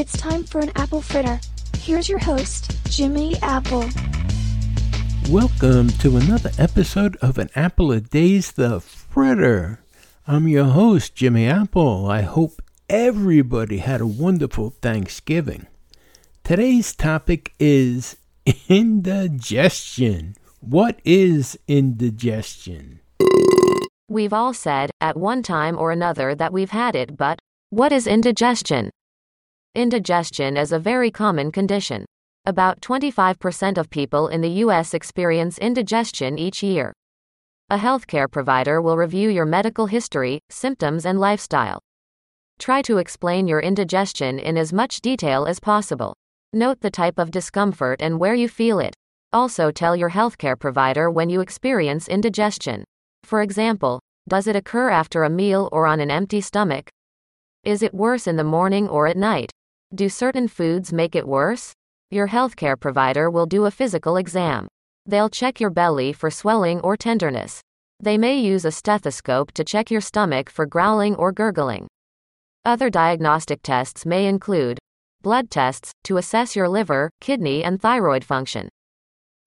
It's time for an Apple Fritter. Here's your host, Jimmy Apple. Welcome to another episode of An Apple a Day's The Fritter. I'm your host, Jimmy Apple. I hope everybody had a wonderful Thanksgiving. Today's topic is indigestion. What is indigestion? We've all said, at one time or another, that we've had it, but what is indigestion? Indigestion is a very common condition. About 25% of people in the U.S. experience indigestion each year. A healthcare provider will review your medical history, symptoms, and lifestyle. Try to explain your indigestion in as much detail as possible. Note the type of discomfort and where you feel it. Also tell your healthcare provider when you experience indigestion. For example, does it occur after a meal or on an empty stomach? Is it worse in the morning or at night? Do certain foods make it worse? Your healthcare provider will do a physical exam. They'll check your belly for swelling or tenderness. They may use a stethoscope to check your stomach for growling or gurgling. Other diagnostic tests may include blood tests to assess your liver, kidney, and thyroid function,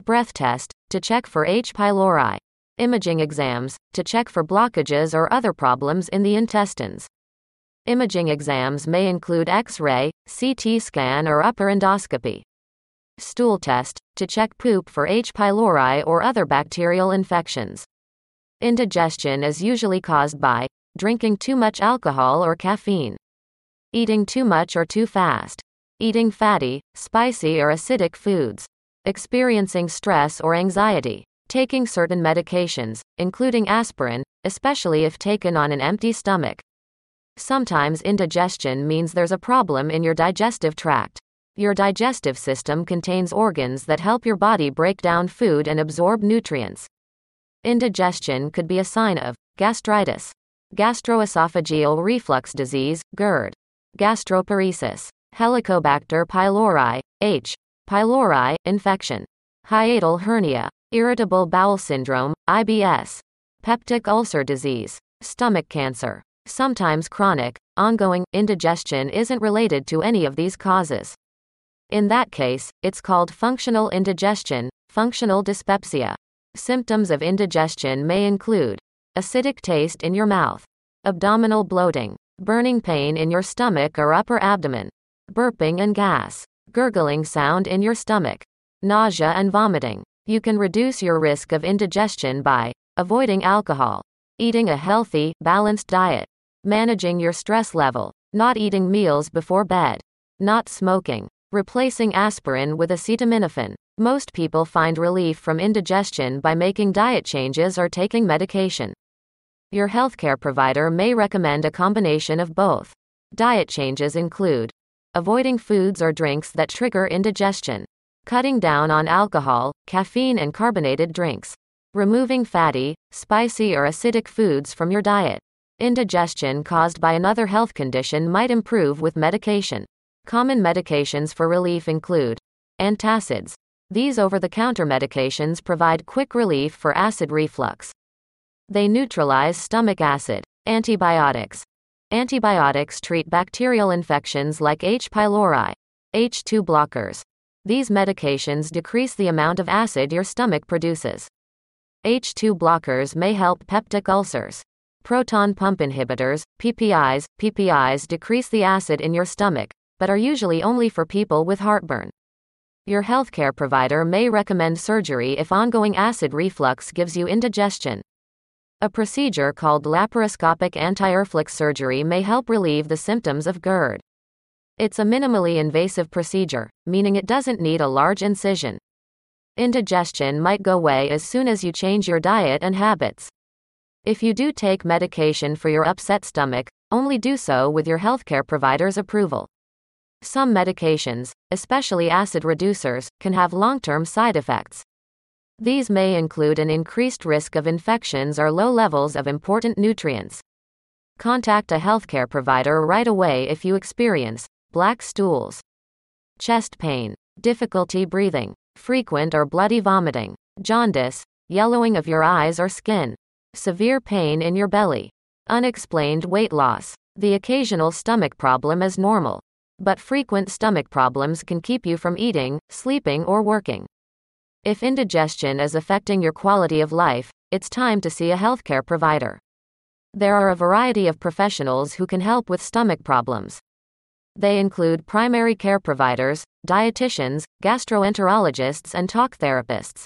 breath test to check for H. pylori, imaging exams to check for blockages or other problems in the intestines. Imaging exams may include X-ray, CT scan, or upper endoscopy. Stool test, to check poop for H. pylori or other bacterial infections. Indigestion is usually caused by drinking too much alcohol or caffeine, eating too much or too fast, eating fatty, spicy, or acidic foods, experiencing stress or anxiety, taking certain medications, including aspirin, especially if taken on an empty stomach. Sometimes indigestion means there's a problem in your digestive tract. Your digestive system contains organs that help your body break down food and absorb nutrients. Indigestion could be a sign of gastritis, gastroesophageal reflux disease, GERD, gastroparesis, Helicobacter pylori, H. pylori, infection, hiatal hernia, irritable bowel syndrome, IBS, peptic ulcer disease, stomach cancer. Sometimes chronic, ongoing indigestion isn't related to any of these causes. In that case, it's called functional indigestion, functional dyspepsia. Symptoms of indigestion may include acidic taste in your mouth, abdominal bloating, burning pain in your stomach or upper abdomen, burping and gas, gurgling sound in your stomach, nausea and vomiting. You can reduce your risk of indigestion by avoiding alcohol, eating a healthy, balanced diet, managing your stress level, not eating meals before bed, not smoking, replacing aspirin with acetaminophen. Most people find relief from indigestion by making diet changes or taking medication. Your healthcare provider may recommend a combination of both. Diet changes include avoiding foods or drinks that trigger indigestion, cutting down on alcohol, caffeine, and carbonated drinks, removing fatty, spicy, or acidic foods from your diet. Indigestion caused by another health condition might improve with medication. Common medications for relief include antacids. These over-the-counter medications provide quick relief for acid reflux. They neutralize stomach acid. Antibiotics. Antibiotics treat bacterial infections like H. pylori, H2 blockers. These medications decrease the amount of acid your stomach produces. H2 blockers may help peptic ulcers. Proton pump inhibitors, PPIs. PPIs decrease the acid in your stomach, but are usually only for people with heartburn. Your healthcare provider may recommend surgery if ongoing acid reflux gives you indigestion. A procedure called laparoscopic anti-reflux surgery may help relieve the symptoms of GERD. It's a minimally invasive procedure, meaning it doesn't need a large incision. Indigestion might go away as soon as you change your diet and habits. If you do take medication for your upset stomach, only do so with your healthcare provider's approval. Some medications, especially acid reducers, can have long-term side effects. These may include an increased risk of infections or low levels of important nutrients. Contact a healthcare provider right away if you experience black stools, chest pain, difficulty breathing, frequent or bloody vomiting, jaundice, yellowing of your eyes or skin, severe pain in your belly, unexplained weight loss. The occasional stomach problem is normal, but frequent stomach problems can keep you from eating, sleeping, or working. If indigestion is affecting your quality of life, it's time to see a healthcare provider. There are a variety of professionals who can help with stomach problems. They include primary care providers, dietitians, gastroenterologists, and talk therapists.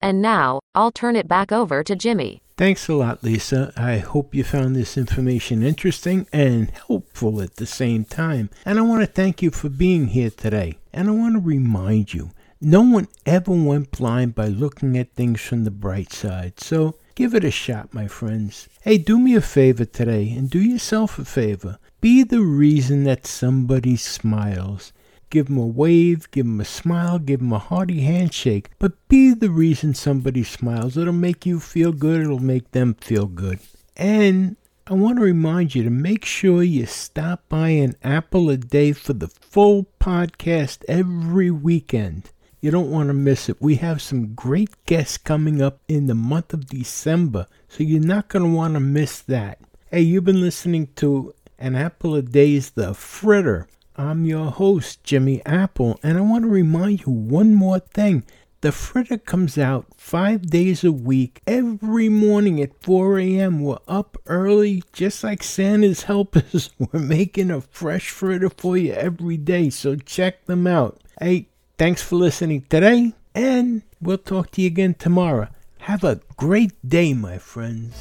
And now, I'll turn it back over to Jimmy. Thanks a lot, Lisa. I hope you found this information interesting and helpful at the same time. And I want to thank you for being here today. And I want to remind you, no one ever went blind by looking at things from the bright side. So give it a shot, my friends. Hey, do me a favor today and do yourself a favor. Be the reason that somebody smiles. Give them a wave, give them a smile, give them a hearty handshake. But be the reason somebody smiles. It'll make you feel good. It'll make them feel good. And I want to remind you to make sure you stop by an Apple a Day for the full podcast every weekend. You don't want to miss it. We have some great guests coming up in the month of December, so you're not going to want to miss that. Hey, you've been listening to An Apple a Day's The Fritter. I'm your host, Jimmy Apple, and I want to remind you one more thing. The Fritter comes out 5 days a week, every morning at 4 a.m. We're up early, just like Santa's helpers. We're making a fresh fritter for you every day, so check them out. Hey, thanks for listening today, and we'll talk to you again tomorrow. Have a great day, my friends.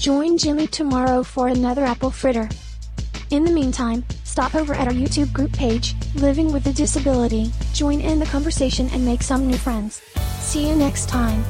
Join Jimmy tomorrow for another Apple Fritter. In the meantime, stop over at our YouTube group page, Living with a Disability, join in the conversation and make some new friends. See you next time.